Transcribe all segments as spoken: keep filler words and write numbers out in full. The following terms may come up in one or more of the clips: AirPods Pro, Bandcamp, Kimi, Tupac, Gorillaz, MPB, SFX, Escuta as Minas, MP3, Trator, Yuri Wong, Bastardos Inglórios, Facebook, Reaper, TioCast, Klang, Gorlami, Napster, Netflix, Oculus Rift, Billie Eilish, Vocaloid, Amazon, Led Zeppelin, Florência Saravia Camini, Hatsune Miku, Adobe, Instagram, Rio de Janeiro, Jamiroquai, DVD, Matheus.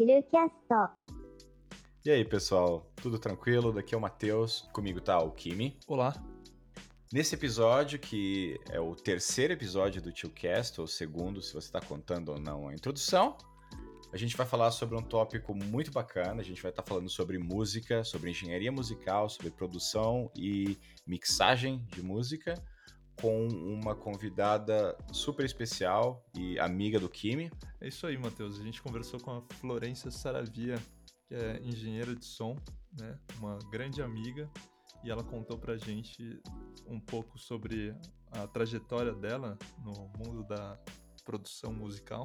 TioCast. E aí, pessoal, tudo tranquilo? Daqui é o Matheus, comigo tá o Kimi. Olá. Nesse episódio, que é o terceiro episódio do TioCast, ou segundo, se você está contando ou não a introdução, a gente vai falar sobre um tópico muito bacana. A gente vai estar tá falando sobre música, sobre engenharia musical, sobre produção e mixagem de música, com uma convidada super especial e amiga do Kimi. É isso aí, Matheus. A gente conversou com a Florência Saravia, que é engenheira de som, né? Uma grande amiga, e ela contou pra gente um pouco sobre a trajetória dela no mundo da produção musical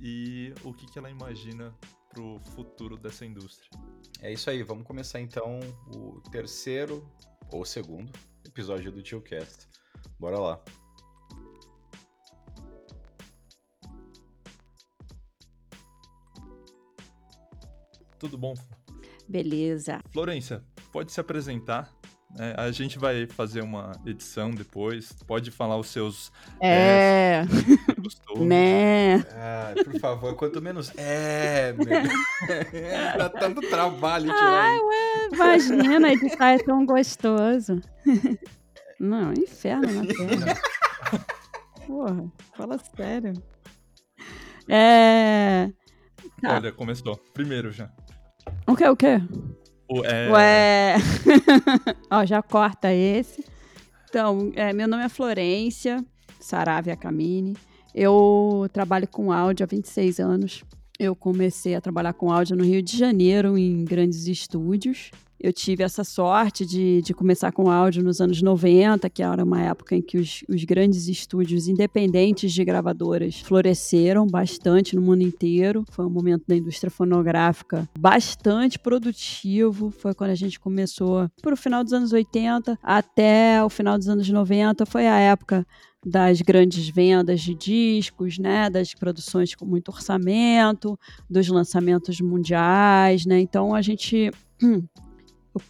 e o que, que ela imagina pro futuro dessa indústria. É isso aí, vamos começar então o terceiro ou segundo episódio do TioCast. Bora lá. Tudo bom? Beleza. Florência, pode se apresentar. É, a gente vai fazer uma edição depois. Pode falar os seus... É. É gostou, né? Ah, por favor, quanto menos... É, meu. É, dá tanto trabalho tirar. Ai, ué, imagina, editar é tão gostoso. Não, inferno na terra. Porra, fala sério. É... Tá. Olha, começou. Primeiro já. O quê, o quê? O é... Ué... Ó, já corta esse. Então, é, meu nome é Florência Saravia Camini. Eu trabalho com áudio há vinte e seis anos. Eu comecei a trabalhar com áudio no Rio de Janeiro, em grandes estúdios. Eu tive essa sorte de, de começar com áudio nos anos noventa, que era uma época em que os, os grandes estúdios independentes de gravadoras floresceram bastante no mundo inteiro. Foi um momento da indústria fonográfica bastante produtivo. Foi quando a gente começou pro final dos anos oitenta até o final dos anos noventa. Foi a época das grandes vendas de discos, né, das produções com muito orçamento, dos lançamentos mundiais, né? Então a gente... Hum,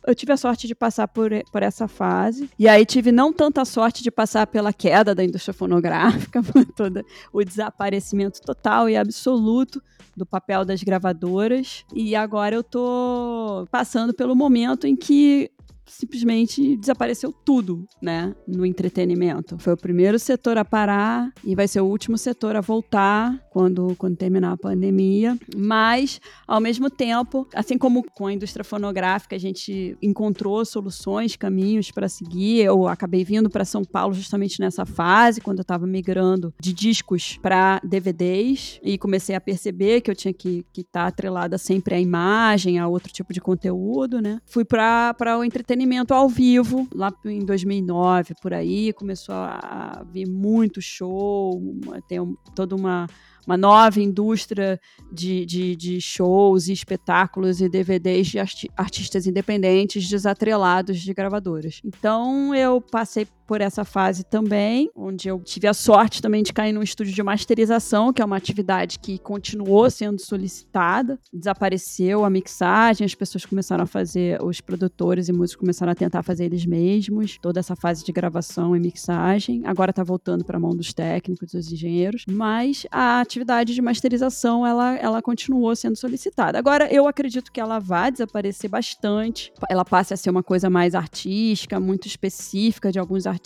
eu tive a sorte de passar por, por essa fase, e aí tive não tanta sorte de passar pela queda da indústria fonográfica, por todo o desaparecimento total e absoluto do papel das gravadoras, e agora eu tô passando pelo momento em que simplesmente desapareceu tudo, né, no entretenimento. Foi o primeiro setor a parar e vai ser o último setor a voltar quando, quando terminar a pandemia. Mas, ao mesmo tempo, assim como com a indústria fonográfica, a gente encontrou soluções, caminhos para seguir. Eu acabei vindo para São Paulo justamente nessa fase, quando eu estava migrando de discos para D V Ds, e comecei a perceber que eu tinha que estar que tá atrelada sempre à imagem, a outro tipo de conteúdo, né. Fui para o entretenimento entretenimento ao vivo, lá em dois mil e nove, por aí, começou a vir muito show, uma, tem um, toda uma, uma nova indústria de, de, de shows e espetáculos e D V Ds de arti- artistas independentes desatrelados de gravadoras. Então, eu passei por essa fase também, onde eu tive a sorte também de cair num estúdio de masterização, que é uma atividade que continuou sendo solicitada. Desapareceu a mixagem, as pessoas começaram a fazer, os produtores e músicos começaram a tentar fazer eles mesmos, toda essa fase de gravação e mixagem. Agora tá voltando para a mão dos técnicos, dos engenheiros, mas a atividade de masterização, ela, ela continuou sendo solicitada. Agora, eu acredito que ela vai desaparecer bastante, ela passa a ser uma coisa mais artística, muito específica de alguns artistas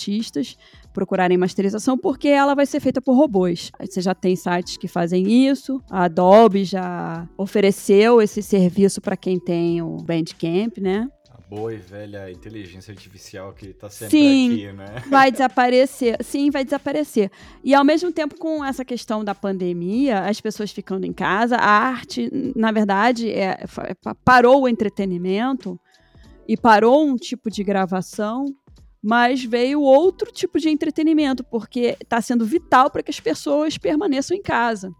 procurarem masterização, porque ela vai ser feita por robôs. Você já tem sites que fazem isso, a Adobe já ofereceu esse serviço para quem tem o Bandcamp, né? Boa e velha inteligência artificial que tá sempre Sim, aqui, né? Vai desaparecer. Sim, vai desaparecer. E ao mesmo tempo, com essa questão da pandemia, as pessoas ficando em casa, a arte, na verdade, é, parou o entretenimento e parou um tipo de gravação, mas veio outro tipo de entretenimento, porque está sendo vital para que as pessoas permaneçam em casa.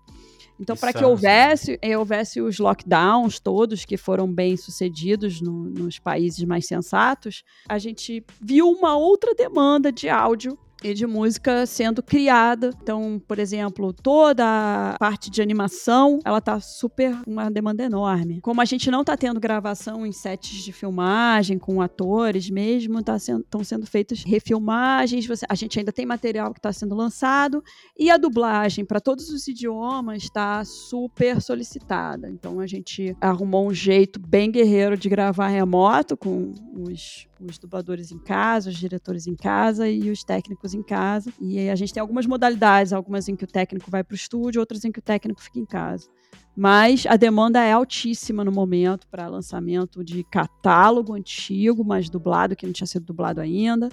Então, para que houvesse, houvesse os lockdowns todos, que foram bem sucedidos no, nos países mais sensatos, a gente viu uma outra demanda de áudio e de música sendo criada. Então, por exemplo, toda a parte de animação, ela tá super, uma demanda enorme. Como a gente não tá tendo gravação em sets de filmagem, com atores mesmo, tá sendo, estão sendo feitas refilmagens, você, a gente ainda tem material que tá sendo lançado, e a dublagem para todos os idiomas tá super solicitada. Então, a gente arrumou um jeito bem guerreiro de gravar remoto com os... os dubladores em casa, os diretores em casa e os técnicos em casa. E aí a gente tem algumas modalidades, algumas em que o técnico vai para o estúdio, outras em que o técnico fica em casa. Mas a demanda é altíssima no momento para lançamento de catálogo antigo, mas dublado, que não tinha sido dublado ainda,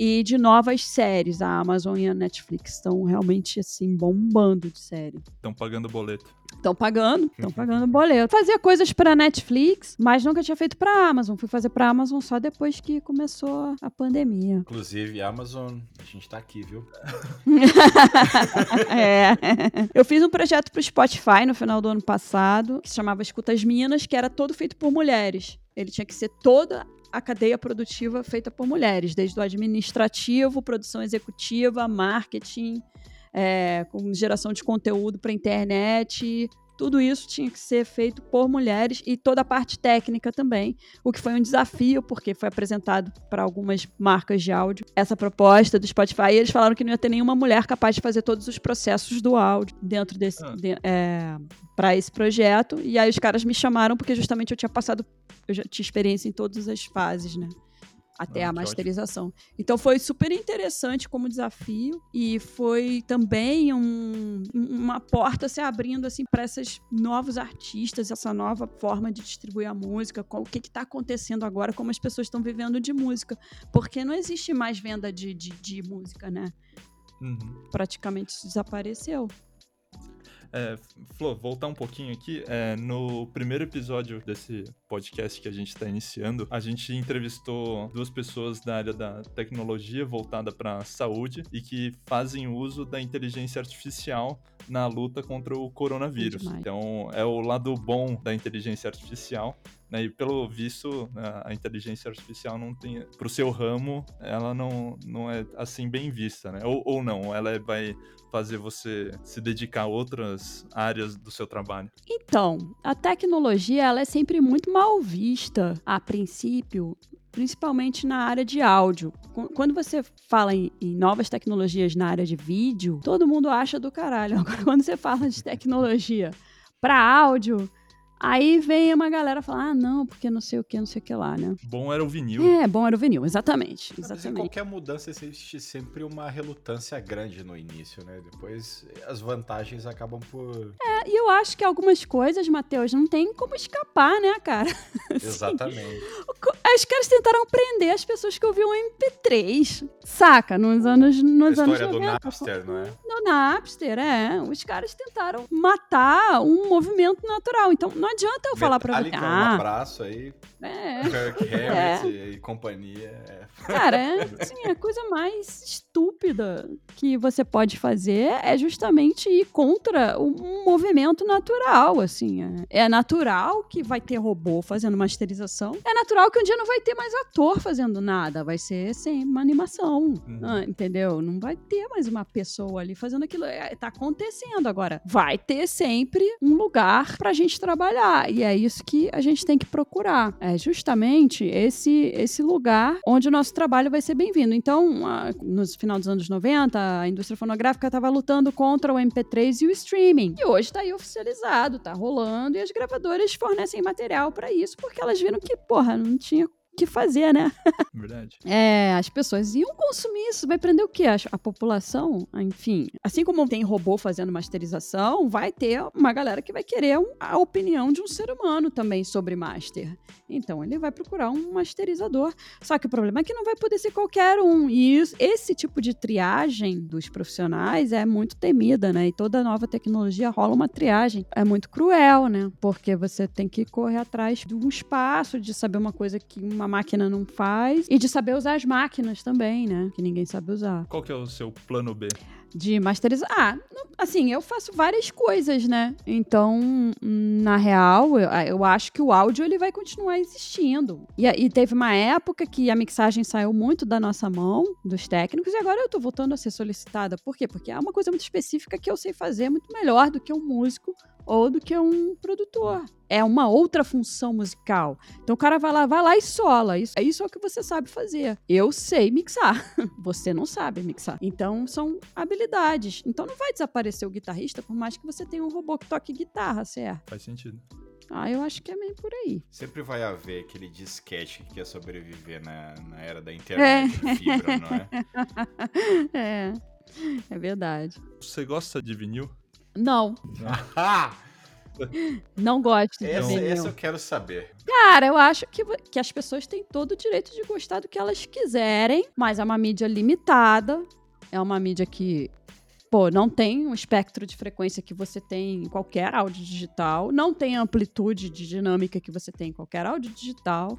e de novas séries. A Amazon e a Netflix estão realmente, assim, bombando de série. Estão pagando boleto. Estão pagando, estão pagando boleto. Fazia coisas pra Netflix, mas nunca tinha feito pra Amazon. Fui fazer pra Amazon só depois que começou a pandemia. Inclusive, Amazon, a gente tá aqui, viu? É. Eu fiz um projeto pro Spotify no final do ano passado, que se chamava Escuta as Minas, que era todo feito por mulheres. Ele tinha que ser toda... a cadeia produtiva feita por mulheres, desde o administrativo, produção executiva, marketing, é, com geração de conteúdo para a internet, tudo isso tinha que ser feito por mulheres e toda a parte técnica também, o que foi um desafio, porque foi apresentado para algumas marcas de áudio essa proposta do Spotify, e eles falaram que não ia ter nenhuma mulher capaz de fazer todos os processos do áudio dentro desse, ah. de, é, para esse projeto, e aí os caras me chamaram porque justamente eu tinha passado eu já tinha experiência em todas as fases, né? Até ah, a masterização. Ótimo. Então foi super interessante como desafio e foi também um, uma porta se abrindo assim, para esses novos artistas, essa nova forma de distribuir a música, qual, o que está acontecendo agora, como as pessoas estão vivendo de música. Porque não existe mais venda de, de, de música, né? Uhum. Praticamente isso desapareceu. É, Flor, voltar um pouquinho aqui, é, no primeiro episódio desse podcast que a gente está iniciando, a gente entrevistou duas pessoas da área da tecnologia voltada para a saúde e que fazem uso da inteligência artificial na luta contra o coronavírus. Então, é o lado bom da inteligência artificial. E pelo visto, a inteligência artificial não tem, pro seu ramo, ela não, não é assim bem vista, né? Ou, ou não, ela vai fazer você se dedicar a outras áreas do seu trabalho. Então, a tecnologia, ela é sempre muito mal vista, a princípio, principalmente na área de áudio. Quando você fala em, em novas tecnologias na área de vídeo, todo mundo acha do caralho. Agora, quando você fala de tecnologia para áudio... aí vem uma galera falar, ah, não, porque não sei o que, não sei o que lá, né? Bom era o vinil. É, bom era o vinil, exatamente. exatamente. Mas em qualquer mudança existe sempre uma relutância grande no início, né? Depois as vantagens acabam por... É, e eu acho que algumas coisas, Matheus, não tem como escapar, né, cara? Exatamente. Assim, os caras tentaram prender as pessoas que ouviam M P três, saca? Nos anos nos A história anos do noventa, Napster, não é? No Napster, é. Os caras tentaram matar um movimento natural, então... Não adianta eu Metallica, falar pra você. Ah, um abraço aí. É. Kirk Hammett é. E companhia. É. Cara, é, assim, a coisa mais estúpida que você pode fazer é justamente ir contra um movimento natural, assim. É, é natural que vai ter robô fazendo masterização. É natural que um dia não vai ter mais ator fazendo nada. Vai ser sempre assim, uma animação, uhum. ah, entendeu? Não vai ter mais uma pessoa ali fazendo aquilo. É, tá acontecendo agora. Vai ter sempre um lugar pra gente trabalhar. E é isso que a gente tem que procurar. É justamente esse, esse lugar onde o nosso trabalho vai ser bem-vindo. Então, a, no final dos anos noventa, a indústria fonográfica estava lutando contra o M P três e o streaming. E hoje está aí oficializado, está rolando, e as gravadoras fornecem material para isso, porque elas viram que, porra, não tinha que fazer, né? Verdade. É, as pessoas iam consumir isso, vai prender o quê? A, a população, enfim. Assim como tem robô fazendo masterização, vai ter uma galera que vai querer um, a opinião de um ser humano também sobre master. Então, ele vai procurar um masterizador. Só que o problema é que não vai poder ser qualquer um. E isso, esse tipo de triagem dos profissionais é muito temida, né? E toda nova tecnologia rola uma triagem. É muito cruel, né? Porque você tem que correr atrás de um espaço, de saber uma coisa que uma a máquina não faz. E de saber usar as máquinas também, né? Que ninguém sabe usar. Qual que é o seu plano B? De masterizar. Ah, assim, eu faço várias coisas, né? Então, na real, eu, eu acho que o áudio ele vai continuar existindo. E, e teve uma época que a mixagem saiu muito da nossa mão, dos técnicos, e agora eu tô voltando a ser solicitada. Por quê? Porque é uma coisa muito específica que eu sei fazer muito melhor do que um músico ou do que um produtor. É uma outra função musical. Então o cara vai lá, vai lá e sola. Isso, isso é o que você sabe fazer. Eu sei mixar. Você não sabe mixar. Então são habilidades. Então não vai desaparecer o guitarrista, por mais que você tenha um robô que toque guitarra, certo? Faz sentido. Ah, eu acho que é meio por aí. Sempre vai haver aquele disquete que quer sobreviver na, na era da internet, é. Fibra, não é? É, é verdade. Você gosta de vinil? Não. Não gosto de essa, vinil. Essa eu quero saber. Cara, eu acho que, que as pessoas têm todo o direito de gostar do que elas quiserem, mas é uma mídia limitada, é uma mídia que, pô, não tem um espectro de frequência que você tem em qualquer áudio digital, não tem a amplitude de dinâmica que você tem em qualquer áudio digital.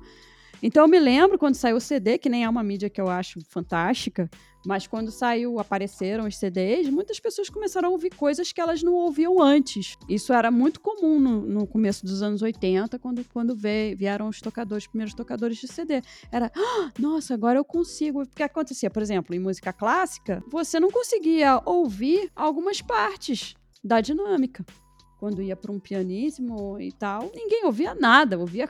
Então eu me lembro quando saiu o C D, que nem é uma mídia que eu acho fantástica, mas quando saiu, apareceram os C Dês, muitas pessoas começaram a ouvir coisas que elas não ouviam antes. Isso era muito comum no, no começo dos anos oitenta, quando, quando veio, vieram os tocadores, os primeiros tocadores de C D. Era, ah, nossa, agora eu consigo. O que acontecia, por exemplo, em música clássica, você não conseguia ouvir algumas partes da dinâmica. Quando ia para um pianíssimo e tal, ninguém ouvia nada, ouvia...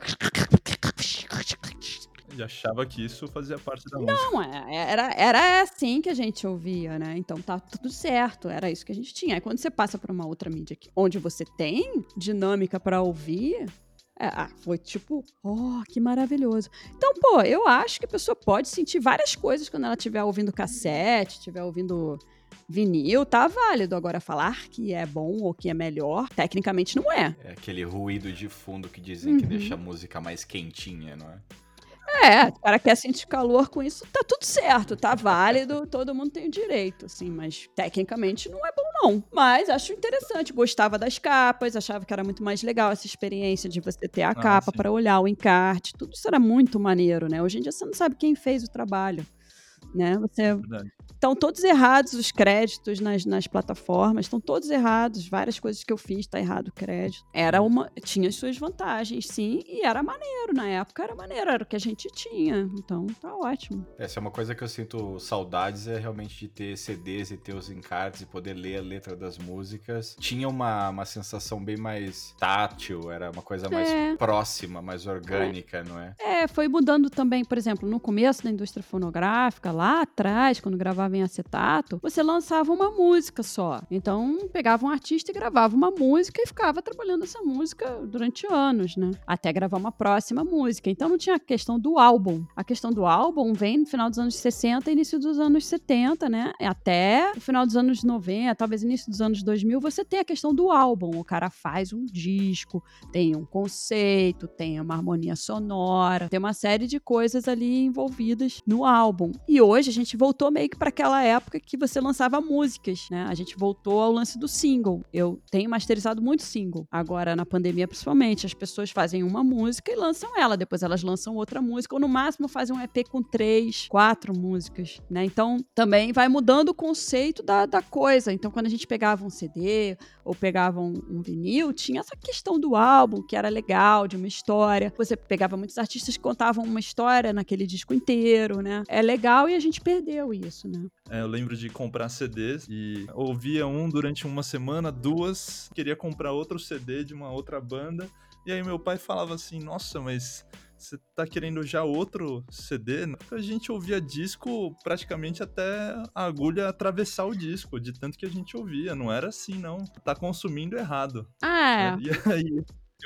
E achava que isso fazia parte da música. Não, era, era assim que a gente ouvia, né? Então tá tudo certo, era isso que a gente tinha. Aí quando você passa para uma outra mídia aqui, onde você tem dinâmica para ouvir, é, foi tipo, oh, que maravilhoso. Então, pô, eu acho que a pessoa pode sentir várias coisas quando ela estiver ouvindo cassete, estiver ouvindo vinil, tá válido. Agora, falar que é bom ou que é melhor, tecnicamente não é. É aquele ruído de fundo que dizem, uhum, que deixa a música mais quentinha, não é? É, o cara quer sentir calor com isso, tá tudo certo, tá válido, todo mundo tem o direito, assim, mas tecnicamente não é bom não. Mas acho interessante, gostava das capas, achava que era muito mais legal essa experiência de você ter a ah, capa para olhar o encarte, tudo isso era muito maneiro, né? Hoje em dia você não sabe quem fez o trabalho, né? Você... É verdade. Estão todos errados os créditos nas, nas plataformas, estão todos errados, várias coisas que eu fiz, tá errado o crédito. Era uma, tinha as suas vantagens, sim, e era maneiro, na época era maneiro, era o que a gente tinha, então tá ótimo. Essa é uma coisa que eu sinto saudades, é realmente de ter C Dês e ter os encartes e poder ler a letra das músicas. Tinha uma, uma sensação bem mais tátil, era uma coisa mais é. próxima, mais orgânica, é. não é? É, foi mudando também, por exemplo, no começo da indústria fonográfica, lá atrás, quando gravava em acetato, você lançava uma música só. Então, pegava um artista e gravava uma música e ficava trabalhando essa música durante anos, né? Até gravar uma próxima música. Então, não tinha a questão do álbum. A questão do álbum vem no final dos anos sessenta, início dos anos setenta, né? Até o final dos anos noventa, talvez início dos anos dois mil, você tem a questão do álbum. O cara faz um disco, tem um conceito, tem uma harmonia sonora, tem uma série de coisas ali envolvidas no álbum. E hoje a gente voltou meio que pra aquela época que você lançava músicas, né? A gente voltou ao lance do single. Eu tenho masterizado muito single. Agora, na pandemia, principalmente, as pessoas fazem uma música e lançam ela. Depois elas lançam outra música, ou no máximo fazem um E P com três, quatro músicas, né? Então, também vai mudando o conceito da, da coisa. Então, quando a gente pegava um C D ou pegava um, um vinil, tinha essa questão do álbum, que era legal, de uma história. Você pegava muitos artistas que contavam uma história naquele disco inteiro, né? É legal e a gente perdeu isso, né? É, eu lembro de comprar C Dês e ouvia um durante uma semana, duas, queria comprar outro C D de uma outra banda, e aí meu pai falava assim, nossa, mas você tá querendo já outro C D? Então a gente ouvia disco praticamente até a agulha atravessar o disco, de tanto que a gente ouvia, não era assim não, tá consumindo errado. Ah, é. E aí...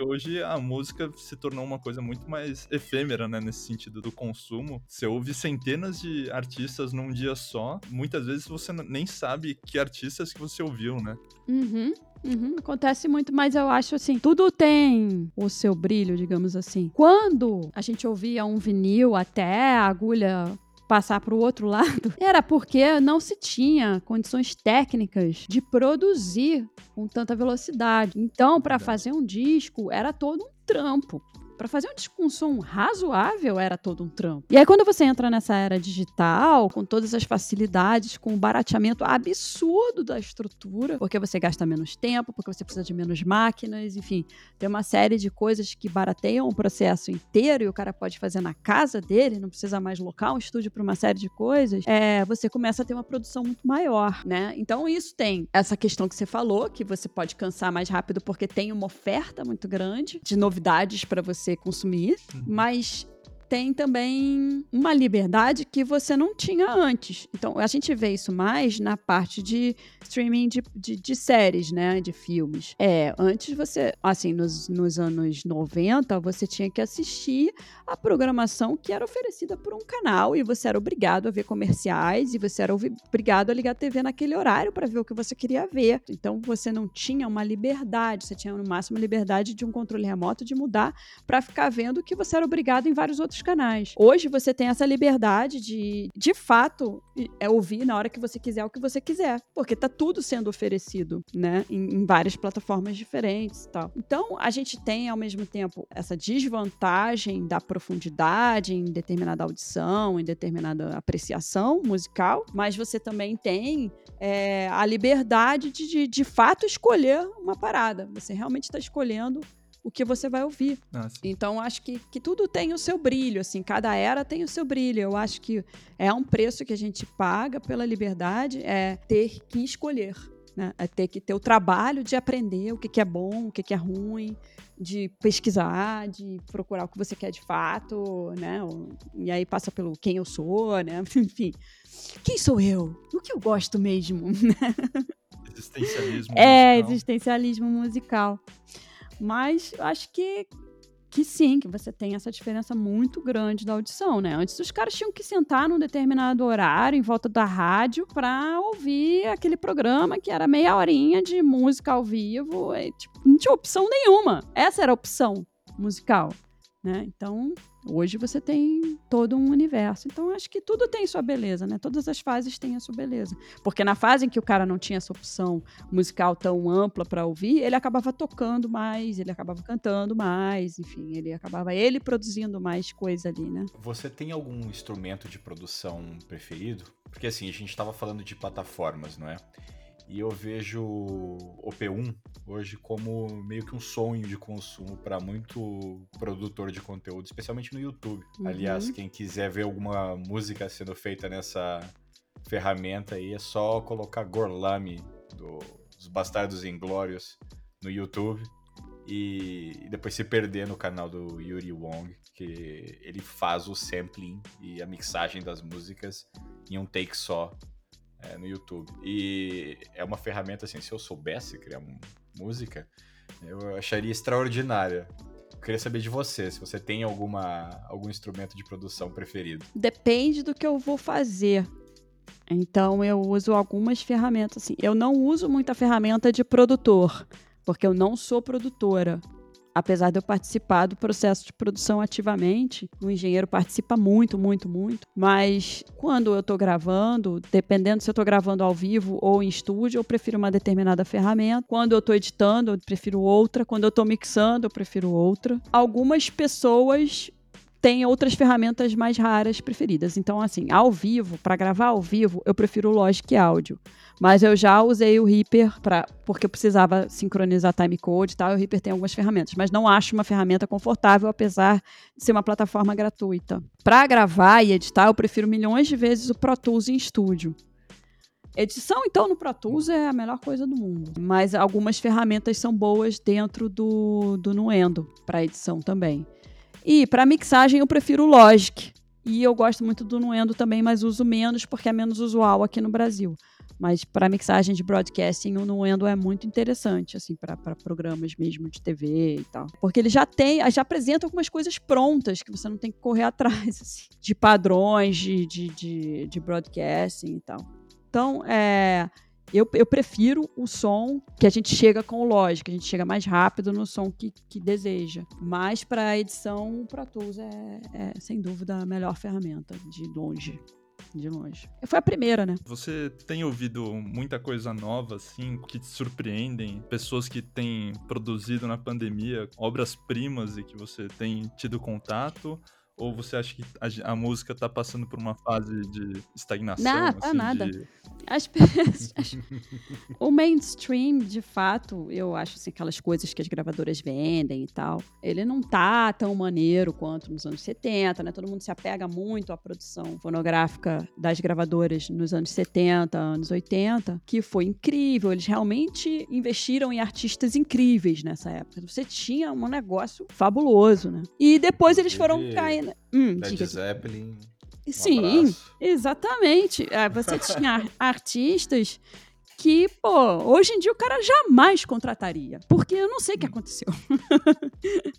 Hoje a música se tornou uma coisa muito mais efêmera, né, nesse sentido do consumo. Você ouve centenas de artistas num dia só, muitas vezes você nem sabe que artistas que você ouviu, né? Uhum. Uhum, acontece muito, mas eu acho assim, tudo tem o seu brilho, digamos assim. Quando a gente ouvia um vinil até a agulha passar para o outro lado, era porque não se tinha condições técnicas de produzir com tanta velocidade. Então, para fazer um disco, era todo um trampo. Pra fazer um disco com um som razoável era todo um trampo. E aí quando você entra nessa era digital, com todas as facilidades, com o barateamento absurdo da estrutura, porque você gasta menos tempo, porque você precisa de menos máquinas, enfim, tem uma série de coisas que barateiam o processo inteiro e o cara pode fazer na casa dele, não precisa mais local, um estúdio pra uma série de coisas, é, você começa a ter uma produção muito maior, né? Então isso tem essa questão que você falou, que você pode cansar mais rápido porque tem uma oferta muito grande de novidades pra você consumir, mas tem também uma liberdade que você não tinha antes. Então, a gente vê isso mais na parte de streaming de, de, de séries, né, de filmes. É, antes você, assim, nos, nos anos noventa, você tinha que assistir a programação que era oferecida por um canal e você era obrigado a ver comerciais e você era obrigado a ligar a T V naquele horário para ver o que você queria ver. Então, você não tinha uma liberdade, você tinha no máximo a liberdade de um controle remoto de mudar para ficar vendo que você era obrigado em vários outros canais. Hoje você tem essa liberdade de, de fato, é ouvir na hora que você quiser o que você quiser, porque tá tudo sendo oferecido, né, em, em várias plataformas diferentes e tal. Então, a gente tem, ao mesmo tempo, essa desvantagem da profundidade em determinada audição, em determinada apreciação musical, mas você também tem é, a liberdade de, de, de fato, escolher uma parada. Você realmente tá escolhendo o que você vai ouvir. Nossa. Então, acho que, que tudo tem o seu brilho, assim, cada era tem o seu brilho. Eu acho que é um preço que a gente paga pela liberdade, é ter que escolher, né? É ter que ter o trabalho de aprender o que, que é bom, o que, que é ruim, de pesquisar, de procurar o que você quer de fato, né? E aí passa pelo quem eu sou, né? Enfim, quem sou eu? O que eu gosto mesmo? Existencialismo é, musical. É, existencialismo musical. Mas acho que, que sim, que você tem essa diferença muito grande da audição, né? Antes os caras tinham que sentar num determinado horário em volta da rádio pra ouvir aquele programa que era meia horinha de música ao vivo. E, tipo, não tinha opção nenhuma. Essa era a opção musical, né? Então, hoje você tem todo um universo. Então, acho que tudo tem sua beleza, né? Todas as fases têm a sua beleza. Porque na fase em que o cara não tinha essa opção musical tão ampla para ouvir, ele acabava tocando mais, ele acabava cantando mais, enfim, ele acabava ele produzindo mais coisa ali, né? Você tem algum instrumento de produção preferido? Porque, assim, a gente estava falando de plataformas, não é? E eu vejo o P um hoje como meio que um sonho de consumo para muito produtor de conteúdo, especialmente no YouTube. Uhum. Aliás, quem quiser ver alguma música sendo feita nessa ferramenta aí, é só colocar Gorlami, do, dos Bastardos Inglórios, no YouTube. E, e depois se perder no canal do Yuri Wong, que ele faz o sampling e a mixagem das músicas em um take só. É, no YouTube. E é uma ferramenta assim, se eu soubesse criar m- música, eu acharia extraordinária. Eu queria saber de você, se você tem alguma, algum instrumento de produção preferido. Depende do que eu vou fazer. Então eu uso algumas ferramentas. Assim. Eu não uso muita ferramenta de produtor, porque eu não sou produtora. Apesar de eu participar do processo de produção ativamente, o engenheiro participa muito, muito, muito. Mas quando eu estou gravando, dependendo se eu estou gravando ao vivo ou em estúdio, eu prefiro uma determinada ferramenta. Quando eu estou editando, eu prefiro outra. Quando eu estou mixando, eu prefiro outra. Algumas pessoas têm outras ferramentas mais raras preferidas. Então, assim, ao vivo, para gravar ao vivo, eu prefiro o Logic Audio. Mas eu já usei o Reaper, pra, porque eu precisava sincronizar timecode e tal, e o Reaper tem algumas ferramentas, mas não acho uma ferramenta confortável, apesar de ser uma plataforma gratuita. Para gravar e editar, eu prefiro milhões de vezes o Pro Tools em estúdio. Edição, então, no Pro Tools é a melhor coisa do mundo. Mas algumas ferramentas são boas dentro do, do Nuendo, para edição também. E para mixagem eu prefiro o Logic. E eu gosto muito do Nuendo também, mas uso menos porque é menos usual aqui no Brasil. Mas para mixagem de broadcasting, o Nuendo é muito interessante, assim, para programas mesmo de T V e tal. Porque ele já tem, já apresenta algumas coisas prontas que você não tem que correr atrás, assim, de padrões de, de, de, de broadcasting e tal. Então, é, eu, eu prefiro o som que a gente chega com o Logic, a gente chega mais rápido no som que, que deseja. Mas para a edição, o Pro Tools é, é, sem dúvida, a melhor ferramenta, de longe. de longe. Foi a primeira, né? Você tem ouvido muita coisa nova, assim, que te surpreendem? Pessoas que têm produzido na pandemia obras-primas e que você tem tido contato? Ou você acha que a, a música tá passando por uma fase de estagnação? Não, assim, tá nada. De... As pessoas... O mainstream, de fato, eu acho assim, aquelas coisas que as gravadoras vendem e tal, ele não tá tão maneiro quanto nos anos setenta, né? Todo mundo se apega muito à produção fonográfica das gravadoras nos anos setenta, anos oitenta, que foi incrível. Eles realmente investiram em artistas incríveis nessa época. Você tinha um negócio fabuloso, né? E depois eles foram caindo. Hum, Led Zeppelin. Um Sim, abraço. Exatamente. Você tinha artistas que, pô, hoje em dia o cara jamais contrataria. Porque eu não sei o que aconteceu.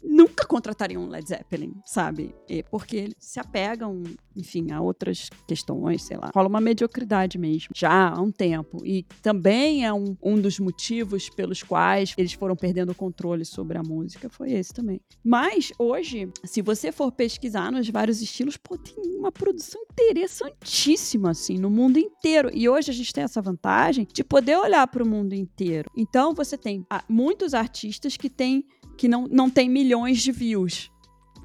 Nunca contrataria um Led Zeppelin, sabe? Porque eles se apegam, enfim, a outras questões, sei lá. Rola uma mediocridade mesmo, já há um tempo. E também é um, um dos motivos pelos quais eles foram perdendo o controle sobre a música, foi esse também. Mas, hoje, se você for pesquisar nos vários estilos, pô, tem uma produção interessantíssima, assim, no mundo inteiro. E hoje a gente tem essa vantagem de poder olhar para o mundo inteiro. Então, você tem muitos artistas que, tem, que não, não tem milhões de views,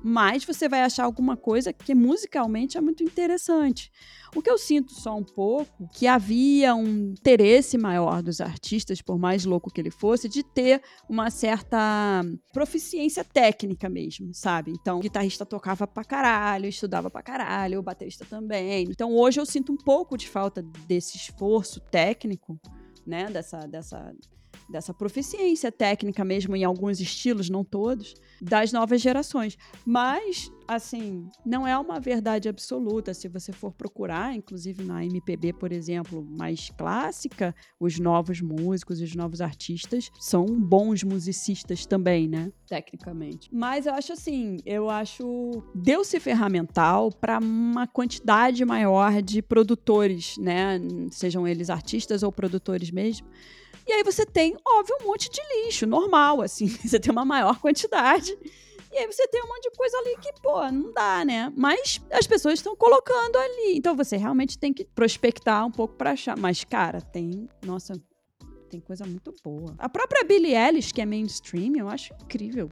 mas você vai achar alguma coisa que musicalmente é muito interessante. O que eu sinto só um pouco, que havia um interesse maior dos artistas, por mais louco que ele fosse, de ter uma certa proficiência técnica mesmo, sabe? Então, o guitarrista tocava pra caralho, estudava pra caralho, o baterista também. Então, hoje eu sinto um pouco de falta desse esforço técnico, né? Dessa... dessa... dessa proficiência técnica mesmo em alguns estilos, não todos, das novas gerações. Mas, assim, não é uma verdade absoluta. Se você for procurar, inclusive na M P B, por exemplo, mais clássica, os novos músicos e os novos artistas são bons musicistas também, né? Tecnicamente. Mas eu acho assim, eu acho... deu-se ferramental para uma quantidade maior de produtores, né? Sejam eles artistas ou produtores mesmo. E aí você tem, óbvio, um monte de lixo, normal, assim. Você tem uma maior quantidade. E aí você tem um monte de coisa ali que, pô, não dá, né? Mas as pessoas estão colocando ali. Então você realmente tem que prospectar um pouco pra achar. Mas, cara, tem... Nossa, tem coisa muito boa. A própria Billie Eilish, que é mainstream, eu acho incrível.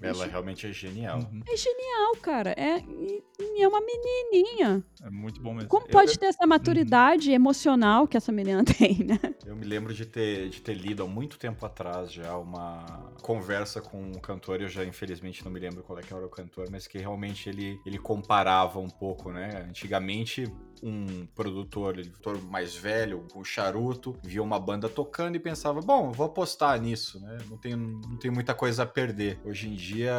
Ela acho... realmente é genial. Uhum. É genial, cara. É, é uma menininha. É muito bom mesmo. Como eu, pode eu... ter essa maturidade uhum. emocional que essa menina tem, né? Eu me lembro de ter, de ter lido há muito tempo atrás já uma conversa com um cantor, eu já infelizmente não me lembro qual é que era o cantor, mas que realmente ele, ele comparava um pouco, né? Antigamente... um produtor, um produtor mais velho, com um charuto, via uma banda tocando e pensava, bom, vou apostar nisso, né? Não tem, não tem muita coisa a perder. Hoje em dia,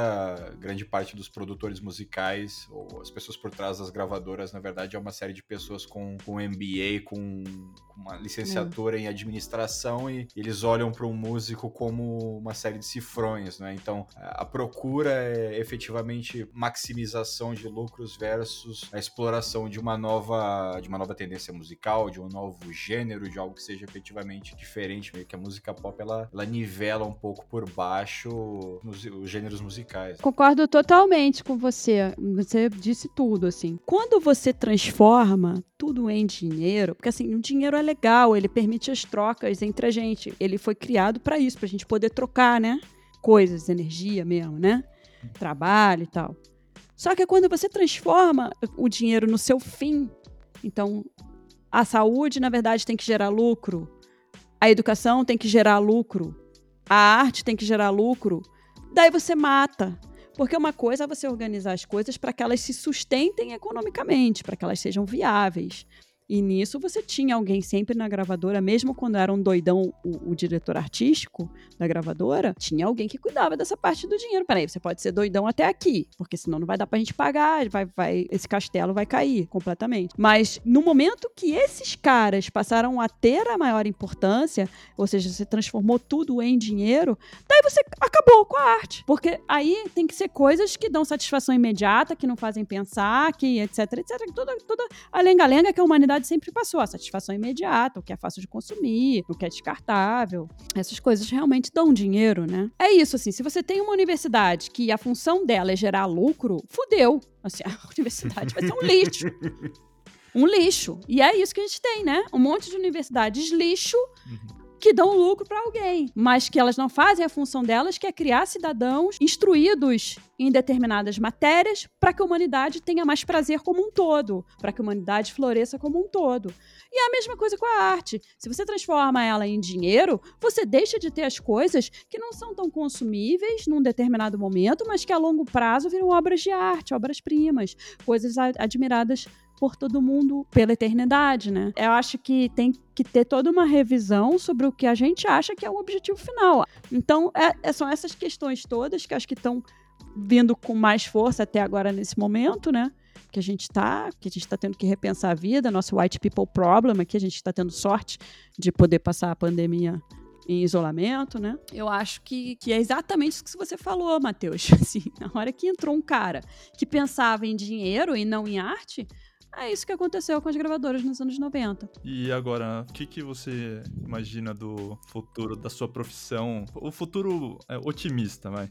grande parte dos produtores musicais, ou as pessoas por trás das gravadoras, na verdade, é uma série de pessoas com, com M B A, com, com uma licenciatura é. em administração, e eles olham para um músico como uma série de cifrões, né? Então, a procura é efetivamente maximização de lucros versus a exploração de uma nova de uma nova tendência musical, de um novo gênero, de algo que seja efetivamente diferente, meio que a música pop, ela, ela nivela um pouco por baixo nos, os gêneros musicais. Concordo totalmente com você, você disse tudo, assim. Quando você transforma tudo em dinheiro, porque assim, o dinheiro é legal, ele permite as trocas entre a gente, ele foi criado pra isso, pra gente poder trocar, né? Coisas, energia mesmo, né? Trabalho e tal. Só que quando você transforma o dinheiro no seu fim, então, a saúde, na verdade, tem que gerar lucro. A educação tem que gerar lucro. A arte tem que gerar lucro. Daí você mata. Porque uma coisa é você organizar as coisas para que elas se sustentem economicamente, para que elas sejam viáveis. E nisso você tinha alguém sempre na gravadora, mesmo quando era um doidão o, o diretor artístico da gravadora, tinha alguém que cuidava dessa parte do dinheiro. Peraí, você pode ser doidão até aqui, porque senão não vai dar pra gente pagar, vai, vai, esse castelo vai cair completamente. Mas no momento que esses caras passaram a ter a maior importância, ou seja, você transformou tudo em dinheiro, daí você acabou com a arte. Porque aí tem que ser coisas que dão satisfação imediata, que não fazem pensar, que etc, etc, toda, toda a lenga-lenga que a humanidade sempre passou, a satisfação imediata, o que é fácil de consumir, o que é descartável. Essas coisas realmente dão dinheiro, né? É isso, assim, se você tem uma universidade que a função dela é gerar lucro, fudeu. Assim, a universidade vai ser um lixo. um lixo. E é isso que a gente tem, né? Um monte de universidades lixo, uhum, que dão lucro para alguém, mas que elas não fazem a função delas, que é criar cidadãos instruídos em determinadas matérias para que a humanidade tenha mais prazer como um todo, para que a humanidade floresça como um todo. E é a mesma coisa com a arte. Se você transforma ela em dinheiro, você deixa de ter as coisas que não são tão consumíveis num determinado momento, mas que a longo prazo viram obras de arte, obras-primas, coisas admiradas por todo mundo pela eternidade, né? Eu acho que tem que ter toda uma revisão sobre o que a gente acha que é o objetivo final. Então, é, são essas questões todas que acho que estão vindo com mais força até agora nesse momento, né? Que a gente está, que a gente está tendo que repensar a vida, nosso white people problem aqui, a gente está tendo sorte de poder passar a pandemia em isolamento, né? Eu acho que, que é exatamente isso que você falou, Matheus. Assim, na hora que entrou um cara que pensava em dinheiro e não em arte, é isso que aconteceu com as gravadoras nos anos noventa. E agora, o que, que você imagina do futuro da sua profissão? O futuro é otimista, vai,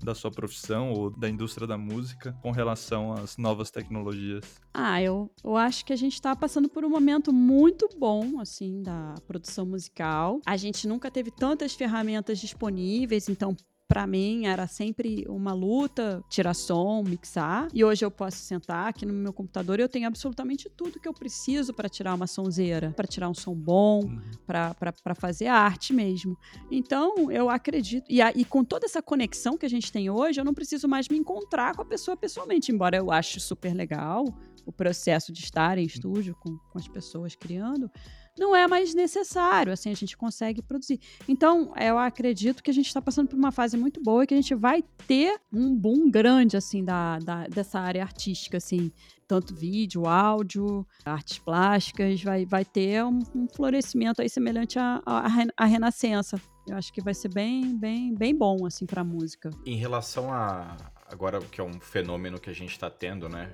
da sua profissão ou da indústria da música com relação às novas tecnologias? Ah, eu, eu acho que a gente está passando por um momento muito bom, assim, da produção musical. A gente nunca teve tantas ferramentas disponíveis, então, pra mim, era sempre uma luta tirar som, mixar. E hoje eu posso sentar aqui no meu computador e eu tenho absolutamente tudo que eu preciso pra tirar uma sonzeira, pra tirar um som bom, uhum, pra, pra, pra fazer arte mesmo. Então, eu acredito. E, a, e com toda essa conexão que a gente tem hoje, eu não preciso mais me encontrar com a pessoa pessoalmente, embora eu ache super legal o processo de estar em estúdio com, com as pessoas criando, não é mais necessário, assim, a gente consegue produzir. Então, eu acredito que a gente está passando por uma fase muito boa e que a gente vai ter um boom grande, assim, da, da, dessa área artística, assim, tanto vídeo, áudio, artes plásticas, vai, vai ter um, um florescimento aí semelhante à, à, à Renascença. Eu acho que vai ser bem, bem, bem bom, assim, para a música. Em relação a, agora, que é um fenômeno que a gente está tendo, né,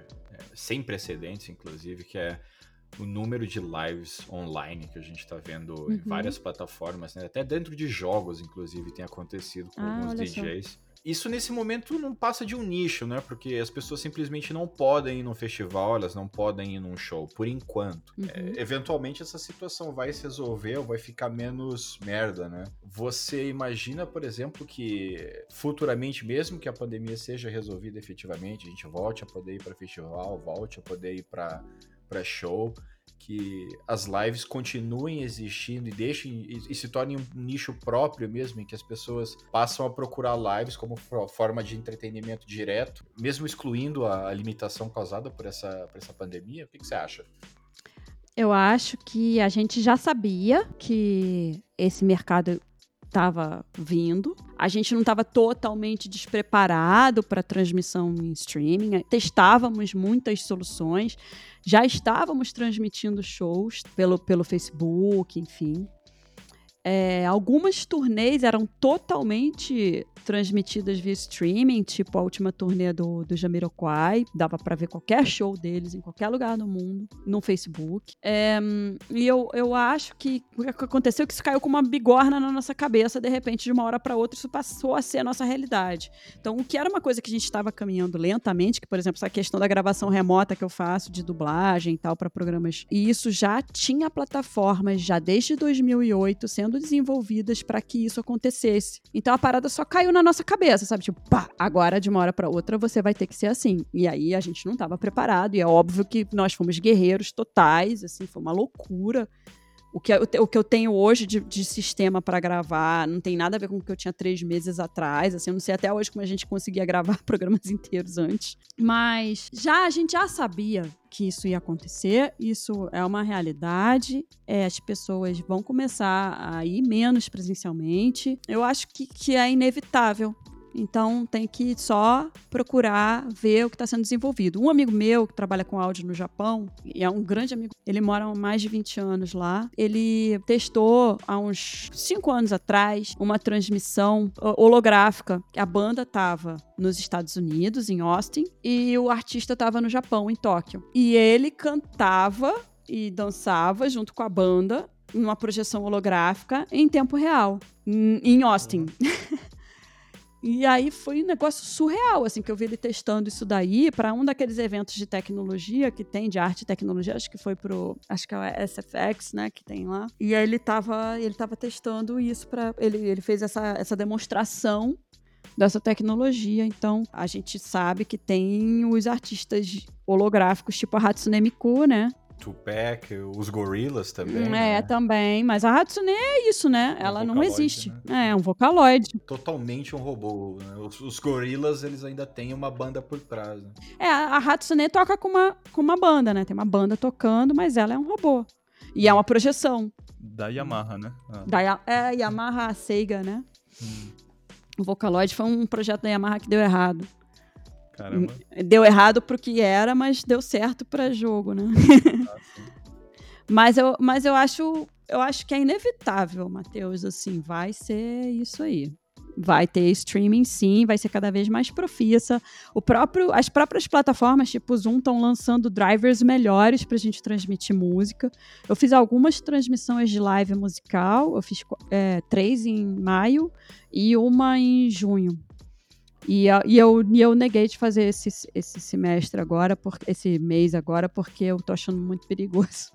sem precedentes, inclusive, que é o número de lives online que a gente está vendo, uhum, em várias plataformas, né? Até dentro de jogos, inclusive, tem acontecido com ah, alguns D Js. Só. Isso, nesse momento, não passa de um nicho, né? Porque as pessoas simplesmente não podem ir num festival, elas não podem ir num show, por enquanto. Uhum. É, eventualmente, essa situação vai se resolver ou vai ficar menos merda, né? Você imagina, por exemplo, que futuramente, mesmo que a pandemia seja resolvida efetivamente, a gente volte a poder ir para festival, volte a poder ir para para show, que as lives continuem existindo e deixem e, e se tornem um nicho próprio mesmo, em que as pessoas passam a procurar lives como f- forma de entretenimento direto, mesmo excluindo a, a limitação causada por essa, por essa pandemia? O que, que você acha? Eu acho que a gente já sabia que esse mercado estava vindo. A gente não estava totalmente despreparado para a transmissão em streaming. Testávamos muitas soluções. Já estávamos transmitindo shows pelo, pelo Facebook, enfim. É, algumas turnês eram totalmente transmitidas via streaming, tipo a última turnê do, do Jamiroquai, dava para ver qualquer show deles em qualquer lugar do mundo, no Facebook. É, e eu, eu acho que o que aconteceu que isso caiu com uma bigorna na nossa cabeça, de repente, de uma hora para outra, isso passou a ser a nossa realidade. Então, o que era uma coisa que a gente estava caminhando lentamente, que, por exemplo, essa questão da gravação remota que eu faço, de dublagem e tal, para programas, e isso já tinha plataformas, já desde dois mil e oito, sendo desenvolvidas para que isso acontecesse. Então a parada só caiu na nossa cabeça, sabe? Tipo, pá, agora de uma hora para outra você vai ter que ser assim. E aí a gente não estava preparado, e é óbvio que nós fomos guerreiros totais, assim, foi uma loucura. O que eu, o que eu tenho hoje de, de sistema para gravar não tem nada a ver com o que eu tinha três meses atrás, assim, eu não sei até hoje como a gente conseguia gravar programas inteiros antes. Mas já a gente já sabia que isso ia acontecer, isso é uma realidade, é, as pessoas vão começar a ir menos presencialmente, eu acho que, que é inevitável. Então, tem que só procurar ver o que está sendo desenvolvido. Um amigo meu que trabalha com áudio no Japão, e é um grande amigo, ele mora há mais de vinte anos lá, ele testou há uns cinco anos atrás uma transmissão holográfica. A banda estava nos Estados Unidos, em Austin, e o artista estava no Japão, em Tóquio. E ele cantava e dançava junto com a banda numa projeção holográfica em tempo real, em Austin. E aí foi um negócio surreal, assim, que eu vi ele testando isso daí para um daqueles eventos de tecnologia que tem, de arte e tecnologia, acho que foi pro, acho que é o S F X, né, que tem lá. E aí ele tava, ele tava testando isso para ele, ele fez essa, essa demonstração dessa tecnologia. Então, a gente sabe que tem os artistas holográficos, tipo a Hatsune Miku, né? Tupac, os Gorillaz também. É, né? Também. Mas a Hatsune é isso, né? Ela um não existe. Né? É, um Vocaloid. Totalmente um robô. Né? Os, os Gorillaz, eles ainda têm uma banda por trás. Né? É, a Hatsune toca com uma, com uma banda, né? Tem uma banda tocando, mas ela é um robô. E é uma projeção. Da Yamaha, né? Ah. Da, é, Yamaha, Seiga, né? Hum. O Vocaloid foi um projeto da Yamaha que deu errado. Caramba. Deu errado pro que era, mas deu certo pra jogo, né? Ah, mas eu, mas eu, acho, eu acho que é inevitável, Matheus, assim, vai ser isso aí. Vai ter streaming, sim, vai ser cada vez mais profissa. O próprio, as próprias plataformas, tipo o Zoom, estão lançando drivers melhores pra gente transmitir música. Eu fiz algumas transmissões de live musical, eu fiz é, três em maio e uma em junho. E eu, e eu neguei de fazer esse, esse semestre agora, por, esse mês agora, porque eu tô achando muito perigoso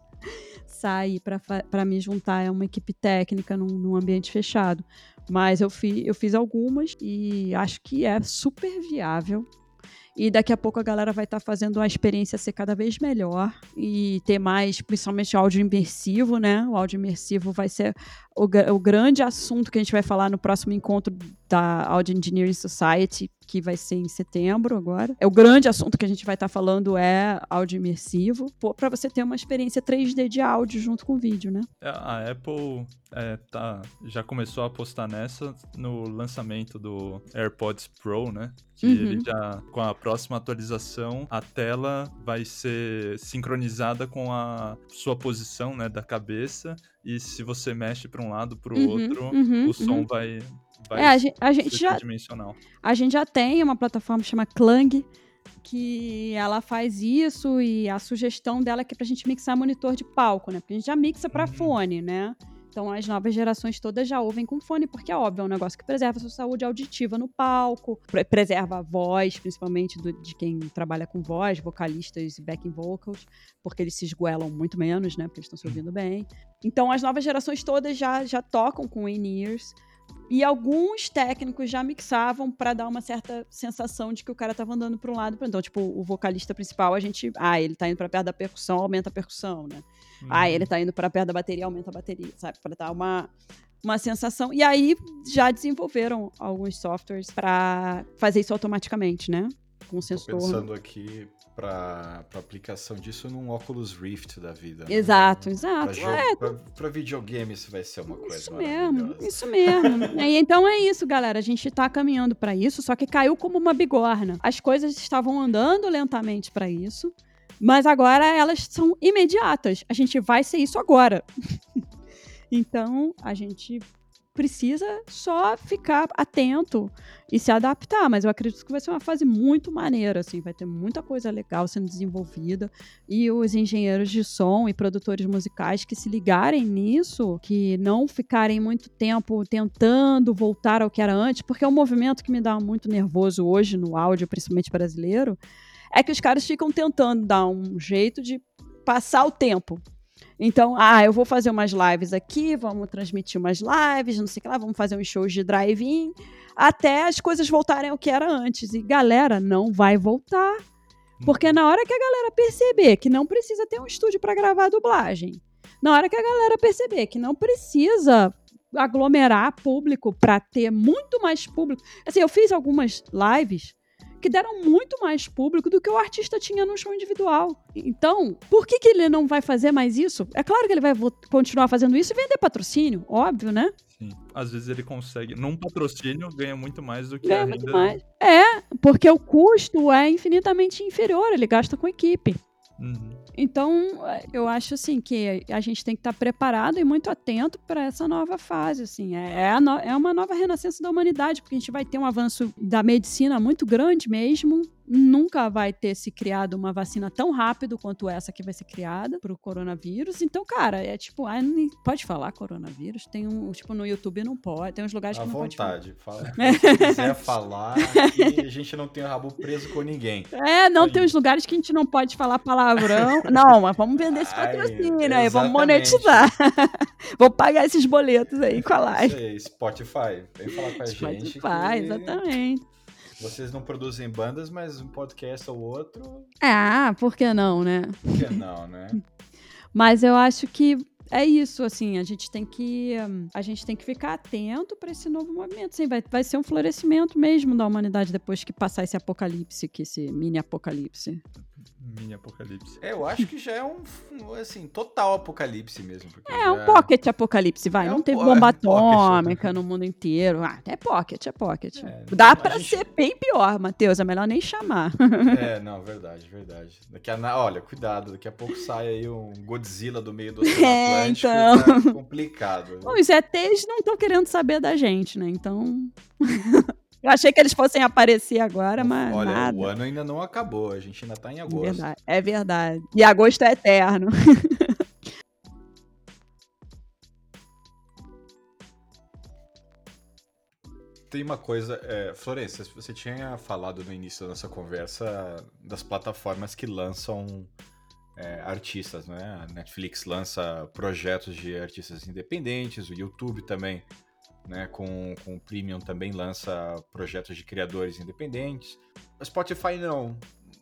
sair pra, pra me juntar a uma equipe técnica num, num ambiente fechado. Mas eu, fi, eu fiz algumas e acho que é super viável. E daqui a pouco a galera vai estar tá fazendo a experiência ser cada vez melhor e ter mais, principalmente, áudio imersivo, né? O áudio imersivo vai ser o, o grande assunto que a gente vai falar no próximo encontro da Audio Engineering Society, que vai ser em setembro agora. É, o grande assunto que a gente vai estar tá falando é áudio imersivo, para você ter uma experiência três D de áudio junto com o vídeo, né? A Apple é, tá, já começou a apostar nessa no lançamento do AirPods Pro, né? Que uhum. ele já, com a próxima atualização, a tela vai ser sincronizada com a sua posição, né, da cabeça, e se você mexe para um lado, para o uhum, outro, uhum, o som uhum. vai, vai é, a gente, a gente ser tridimensional. A gente já tem uma plataforma que chama Klang, que ela faz isso, e a sugestão dela é que é para a gente mixar monitor de palco, né, porque a gente já mixa para uhum. fone, né? Então, as novas gerações todas já ouvem com fone, porque é óbvio, é um negócio que preserva a sua saúde auditiva no palco, pre- preserva a voz, principalmente do, de quem trabalha com voz, vocalistas e backing vocals, porque eles se esguelam muito menos, né? Porque eles estão se ouvindo bem. Então, as novas gerações todas já, já tocam com in-ears. E alguns técnicos já mixavam para dar uma certa sensação de que o cara estava andando para um lado. Então, tipo, o vocalista principal, a gente... Ah, ele tá indo para perto da percussão, aumenta a percussão, né? Uhum. Ah, ele tá indo para perto da bateria, aumenta a bateria, sabe? Para dar uma, uma sensação. E aí, já desenvolveram alguns softwares para fazer isso automaticamente, né? Com o sensor. Tô pensando aqui... Pra, pra aplicação disso num Oculus Rift da vida. Né? Exato, exato. Pra, jogo, é. pra, pra videogame isso vai ser uma coisa isso mesmo, isso mesmo. E então é isso, galera. A gente tá caminhando pra isso, só que caiu como uma bigorna. As coisas estavam andando lentamente pra isso, mas agora elas são imediatas. A gente vai ser isso agora. Então, a gente... precisa só ficar atento e se adaptar, mas eu acredito que vai ser uma fase muito maneira, assim, vai ter muita coisa legal sendo desenvolvida, e os engenheiros de som e produtores musicais que se ligarem nisso, que não ficarem muito tempo tentando voltar ao que era antes, porque é um movimento que me dá muito nervoso hoje no áudio, principalmente brasileiro, é que os caras ficam tentando dar um jeito de passar o tempo. Então, ah, eu vou fazer umas lives aqui, vamos transmitir umas lives, não sei o que lá, vamos fazer uns shows de drive-in, até as coisas voltarem ao que era antes. E, galera, não vai voltar. Porque na hora que a galera perceber que não precisa ter um estúdio para gravar a dublagem, na hora que a galera perceber que não precisa aglomerar público para ter muito mais público... Assim, eu fiz algumas lives... que deram muito mais público do que o artista tinha no show individual. Então, por que que ele não vai fazer mais isso? É claro que ele vai continuar fazendo isso e vender patrocínio, óbvio, né? Sim. Às vezes ele consegue, num patrocínio, ganha muito mais do que ganha a renda. Muito mais. É, porque o custo é infinitamente inferior, ele gasta com equipe. Uhum. Então, eu acho assim que a gente tem que estar preparado e muito atento para essa nova fase. Assim. É, é, no, é uma nova renascença da humanidade, porque a gente vai ter um avanço da medicina muito grande mesmo, nunca vai ter se criado uma vacina tão rápido quanto essa que vai ser criada pro coronavírus. Então, cara, é tipo, ah, não pode falar coronavírus, tem um, tipo, no YouTube não pode, tem uns lugares à que não vontade, pode falar. À vontade, fala. Se quiser falar, que a gente não tem o rabo preso com ninguém. É, não tem uns lugares que a gente não pode falar palavrão. Não, mas vamos vender esse patrocínio aí, né? Vamos monetizar. Vou pagar esses boletos aí com a live. Sei, Spotify, vem falar com a Spotify, gente. Spotify, que... exatamente. Vocês não produzem bandas, mas um podcast ou outro... Ah, por que não, né? Por que não, né? Mas eu acho que é isso, assim, a gente tem que, a gente tem que ficar atento para esse novo movimento. Assim, vai, vai ser um florescimento mesmo da humanidade depois que passar esse apocalipse, que esse mini-apocalipse. Mini apocalipse. É, eu acho que já é um, assim, total apocalipse mesmo. Porque é, já... um pocket apocalipse, vai. É não um teve po- bomba atômica pocket. No mundo inteiro. Ah, é pocket, é pocket. É, dá pra gente... ser bem pior, Matheus. É melhor nem chamar. É, não, verdade, verdade. Daqui a, olha, cuidado, daqui a pouco sai aí um Godzilla do meio do Oceano é, Atlântico. Então... Tá complicado. Bom, os E Tês não estão querendo saber da gente, né? Então... Eu achei que eles fossem aparecer agora, mas olha, nada. O ano ainda não acabou, a gente ainda tá em agosto. Verdade, é verdade. E agosto é eterno. Tem uma coisa, é, Florência, você tinha falado no início da nossa conversa das plataformas que lançam é, artistas, né? A Netflix lança projetos de artistas independentes, o YouTube também. Né, com, com o Premium também lança projetos de criadores independentes. A Spotify não,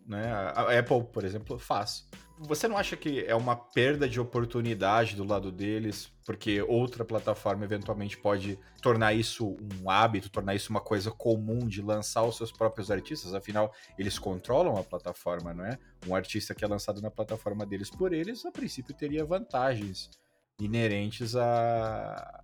né? A Apple, por exemplo, faz. Você não acha que é uma perda de oportunidade do lado deles, porque outra plataforma eventualmente pode tornar isso um hábito, tornar isso uma coisa comum de lançar os seus próprios artistas? Afinal, eles controlam a plataforma, não é? Um artista que é lançado na plataforma deles por eles, a princípio teria vantagens inerentes a...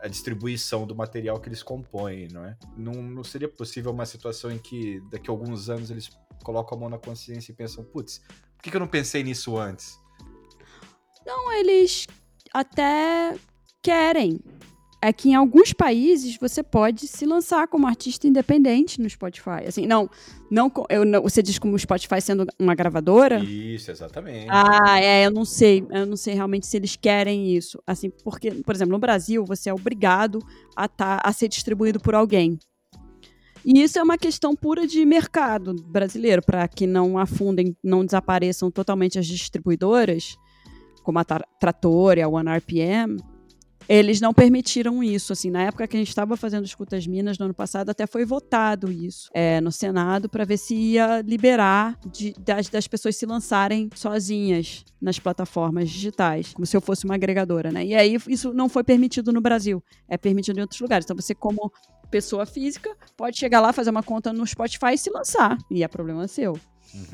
a distribuição do material que eles compõem, não é? Não, não seria possível uma situação em que daqui a alguns anos eles colocam a mão na consciência e pensam, putz, por que, que eu não pensei nisso antes? Não, eles até querem. É que em alguns países você pode se lançar como artista independente no Spotify. Assim, não, não, eu, não, você diz como o Spotify sendo uma gravadora? Isso, exatamente. Ah, é, eu não sei. Eu não sei realmente se eles querem isso. Assim, porque, por exemplo, no Brasil você é obrigado a, tá, a ser distribuído por alguém. E isso é uma questão pura de mercado brasileiro, para que não afundem, não desapareçam totalmente as distribuidoras, como a tra- Trator e a OneRPM. Eles não permitiram isso, assim, na época que a gente estava fazendo Escuta as Minas, no ano passado, até foi votado isso é, no Senado para ver se ia liberar de, das, das pessoas se lançarem sozinhas nas plataformas digitais, como se eu fosse uma agregadora, né? E aí isso não foi permitido no Brasil, é permitido em outros lugares. Então você, como pessoa física, pode chegar lá, fazer uma conta no Spotify e se lançar, e é problema seu. Sim,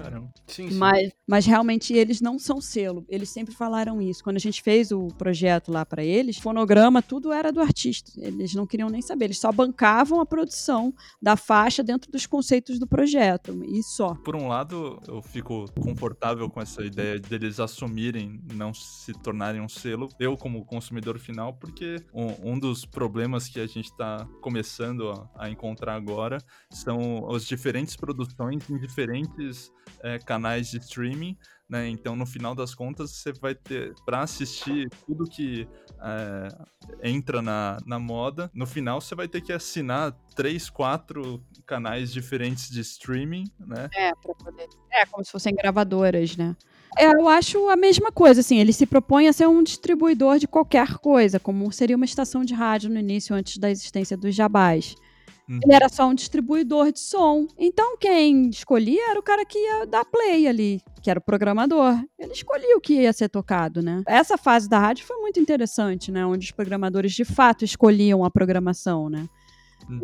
sim. Mas, mas realmente eles não são selo, eles sempre falaram isso. Quando a gente fez o projeto lá pra eles, fonograma, tudo era do artista, eles não queriam nem saber, eles só bancavam a produção da faixa dentro dos conceitos do projeto, e só. Por um lado, eu fico confortável com essa ideia deles assumirem, não se tornarem um selo, eu como consumidor final, porque um, um dos problemas que a gente tá começando a, a encontrar agora são as diferentes produções em diferentes É, canais de streaming, né? Então, no final das contas, você vai ter para assistir tudo que é, entra na, na moda. No final, você vai ter que assinar três, quatro canais diferentes de streaming, né? É, pra poder. É, como se fossem gravadoras, né? É, eu acho a mesma coisa, assim, ele se propõe a ser um distribuidor de qualquer coisa, como seria uma estação de rádio no início, antes da existência dos jabás. Ele era só um distribuidor de som. Então, quem escolhia era o cara que ia dar play ali, que era o programador. Ele escolhia o que ia ser tocado, né? Essa fase da rádio foi muito interessante, né? Onde os programadores, de fato, escolhiam a programação, né?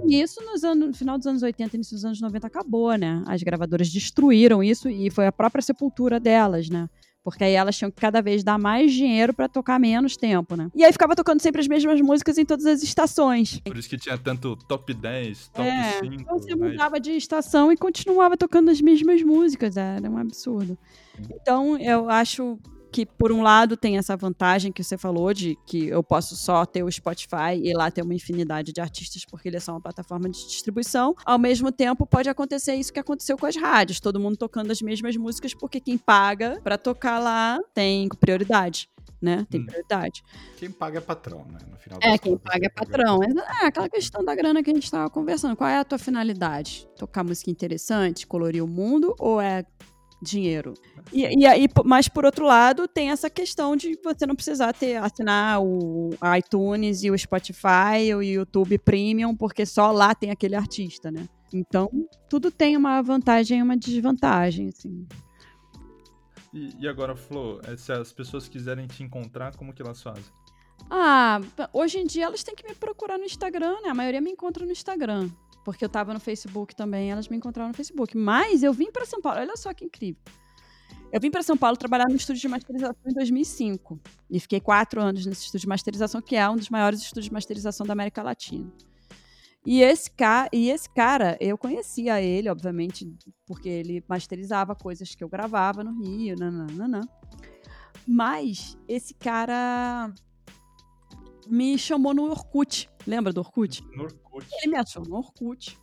E isso nos anos, no final dos anos oitenta, início dos anos noventa, acabou, né? As gravadoras destruíram isso e foi a própria sepultura delas, né? Porque aí elas tinham que cada vez dar mais dinheiro pra tocar menos tempo, né? E aí ficava tocando sempre as mesmas músicas em todas as estações. Por isso que tinha tanto top dez, top é, cinco. Então você mas... mudava de estação e continuava tocando as mesmas músicas. Era um absurdo. Então eu acho que por um lado tem essa vantagem que você falou de que eu posso só ter o Spotify e lá ter uma infinidade de artistas porque ele é só uma plataforma de distribuição. Ao mesmo tempo pode acontecer isso que aconteceu com as rádios, todo mundo tocando as mesmas músicas porque quem paga pra tocar lá tem prioridade. Né? Tem hum. prioridade. Quem paga é patrão, né? No final é, quem paga é patrão. É aquela questão da grana que a gente estava conversando. Qual é a tua finalidade? Tocar música interessante, colorir o mundo, ou é dinheiro? E, e aí, mas por outro lado, tem essa questão de você não precisar ter, assinar o iTunes e o Spotify e o YouTube Premium, porque só lá tem aquele artista, né? Então, tudo tem uma vantagem e uma desvantagem, assim. E, e agora, Flo, se as pessoas quiserem te encontrar, como que elas fazem? Ah, hoje em dia elas têm que me procurar no Instagram, né? A maioria me encontra no Instagram, porque eu tava no Facebook também, elas me encontraram no Facebook. Mas eu vim para São Paulo, olha só que incrível. Eu vim para São Paulo trabalhar no estúdio de masterização em dois mil e cinco. E fiquei quatro anos nesse estúdio de masterização, que é um dos maiores estúdios de masterização da América Latina. E esse, ca... e esse cara, eu conhecia ele, obviamente, porque ele masterizava coisas que eu gravava no Rio, nananana. Mas esse cara me chamou no Orkut. Lembra do Orkut? No Orkut. Ele me achou no Orkut,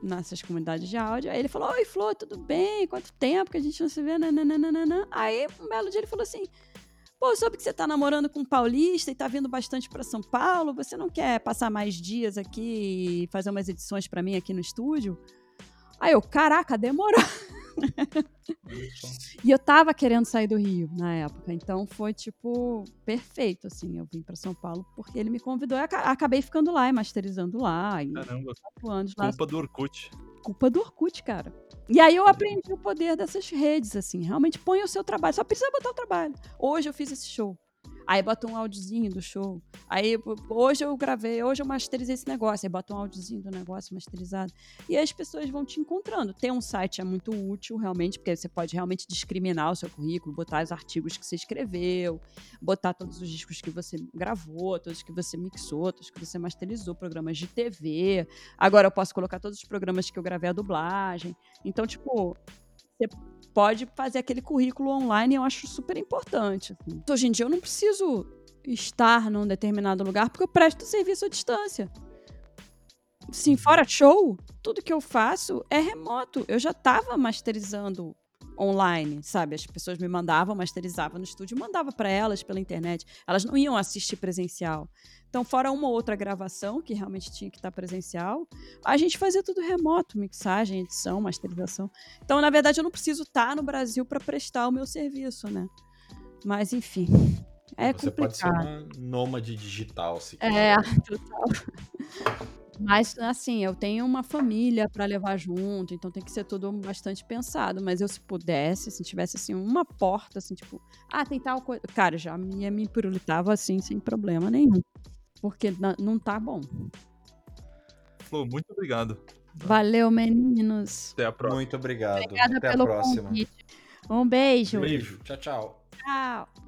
nessas comunidades de áudio. Aí ele falou, oi, Flor, tudo bem? Quanto tempo que a gente não se vê? Nananana. Aí, um belo dia, ele falou assim... Pô, soube que você tá namorando com um paulista e tá vindo bastante pra São Paulo, você não quer passar mais dias aqui e fazer umas edições pra mim aqui no estúdio? Aí eu, caraca, demorou! E eu tava querendo sair do Rio na época, então foi, tipo, perfeito, assim, eu vim pra São Paulo porque ele me convidou e acabei ficando lá e masterizando lá. E caramba, anos lá. Culpa do Orkut. Culpa do Orkut, cara. E aí eu aprendi o poder dessas redes, assim, realmente põe o seu trabalho, só precisa botar o trabalho. Hoje eu fiz esse show, aí bota um áudiozinho do show, aí hoje eu gravei, hoje eu masterizei esse negócio, aí bota um áudiozinho do negócio masterizado. E aí as pessoas vão te encontrando. Ter um site é muito útil, realmente, porque você pode realmente discriminar o seu currículo, botar os artigos que você escreveu, botar todos os discos que você gravou, todos que você mixou, todos que você masterizou, programas de T V. Agora eu posso colocar todos os programas que eu gravei a dublagem. Então, tipo, você pode fazer aquele currículo online, eu acho super importante. Assim. Hoje em dia eu não preciso estar num determinado lugar porque eu presto serviço à distância. Sim, fora show, tudo que eu faço é remoto. Eu já estava masterizando online, sabe? As pessoas me mandavam, masterizavam no estúdio, mandava para elas pela internet. Elas não iam assistir presencial. Então, fora uma ou outra gravação, que realmente tinha que estar presencial, a gente fazia tudo remoto, mixagem, edição, masterização. Então, na verdade, eu não preciso estar no Brasil para prestar o meu serviço, né? Mas, enfim, é Você complicado. Você pode ser uma nômade digital, se quiser. É, total. Mas, assim, eu tenho uma família para levar junto, então tem que ser tudo bastante pensado. Mas eu, se pudesse, se tivesse, assim, uma porta, assim, tipo... Ah, tem tal coisa... Cara, já me, me pirulitava, assim, sem problema nenhum. Porque não tá bom. Flor, muito obrigado. Valeu, meninos. Até a próxima. Muito obrigado. Obrigada Até pelo a próxima. Convite. Um beijo. Beijo. Tchau, tchau. Tchau.